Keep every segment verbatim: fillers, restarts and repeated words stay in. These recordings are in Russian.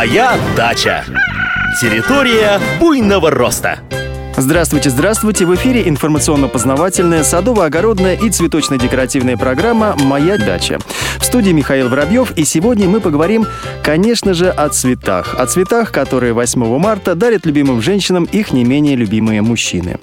Моя дача. Территория буйного роста. Здравствуйте, здравствуйте! В эфире информационно-познавательная, садово-огородная и цветочно-декоративная программа «Моя дача». В студии Михаил Воробьев, и сегодня мы поговорим, конечно же, о цветах. О цветах, которые восьмого марта дарят любимым женщинам их не менее любимые мужчины.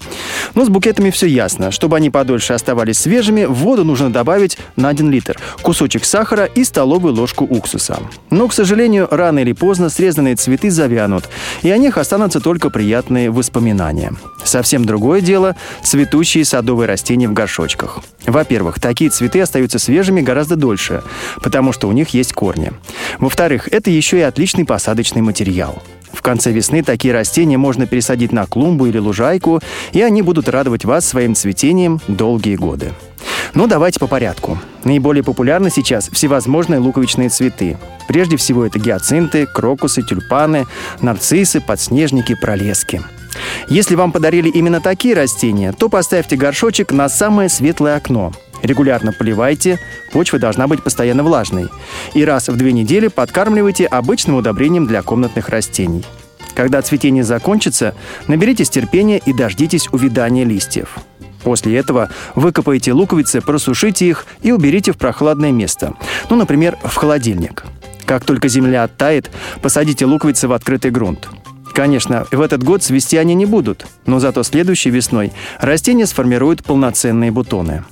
Но с букетами все ясно. Чтобы они подольше оставались свежими, в воду нужно добавить на один литр, кусочек сахара и столовую ложку уксуса. Но, к сожалению, рано или поздно срезанные цветы завянут, и о них останутся только приятные воспоминания. Совсем другое дело – цветущие садовые растения в горшочках. Во-первых, такие цветы остаются свежими гораздо дольше, потому что у них есть корни. Во-вторых, это еще и отличный посадочный материал. В конце весны такие растения можно пересадить на клумбу или лужайку, и они будут радовать вас своим цветением долгие годы. Но давайте по порядку. Наиболее популярны сейчас всевозможные луковичные цветы. Прежде всего это гиацинты, крокусы, тюльпаны, нарциссы, подснежники, пролески. Если вам подарили именно такие растения, то поставьте горшочек на самое светлое окно. Регулярно поливайте, почва должна быть постоянно влажной. И раз в две недели подкармливайте обычным удобрением для комнатных растений. Когда цветение закончится, наберитесь терпения и дождитесь увядания листьев. После этого выкопайте луковицы, просушите их и уберите в прохладное место. Ну, например, в холодильник. Как только земля оттает, посадите луковицы в открытый грунт. Конечно, в этот год цвести они не будут, но зато следующей весной растения сформируют полноценные бутоны.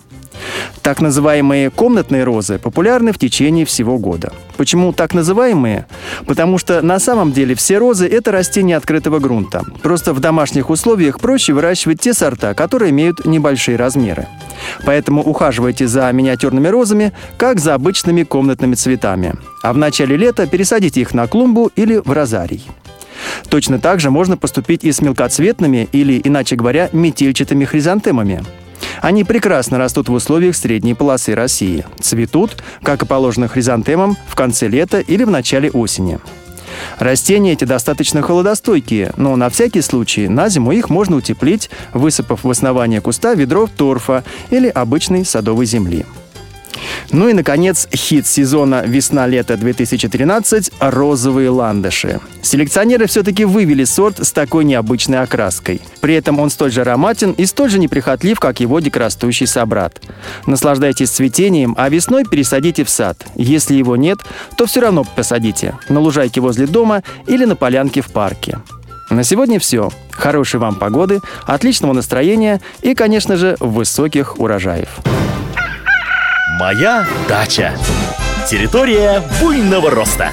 Так называемые комнатные розы популярны в течение всего года. Почему так называемые? Потому что на самом деле все розы – это растения открытого грунта. Просто в домашних условиях проще выращивать те сорта, которые имеют небольшие размеры. Поэтому ухаживайте за миниатюрными розами, как за обычными комнатными цветами. А в начале лета пересадите их на клумбу или в розарий. Точно так же можно поступить и с мелкоцветными или, иначе говоря, метельчатыми хризантемами. Они прекрасно растут в условиях средней полосы России. Цветут, как и положено хризантемам, в конце лета или в начале осени. Растения эти достаточно холодостойкие, но на всякий случай на зиму их можно утеплить, высыпав в основание куста ведро торфа или обычной садовой земли. Ну и, наконец, хит сезона весна-лето две тысячи тринадцать – розовые ландыши. Селекционеры все-таки вывели сорт с такой необычной окраской. При этом он столь же ароматен и столь же неприхотлив, как его дикорастущий собрат. Наслаждайтесь цветением, а весной пересадите в сад. Если его нет, то все равно посадите на лужайке возле дома или на полянке в парке. На сегодня все. Хорошей вам погоды, отличного настроения и, конечно же, высоких урожаев. Моя дача. Территория буйного роста.